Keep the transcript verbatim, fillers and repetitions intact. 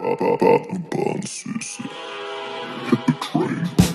Bum, bum, bum, bum, Susie. Hit the train.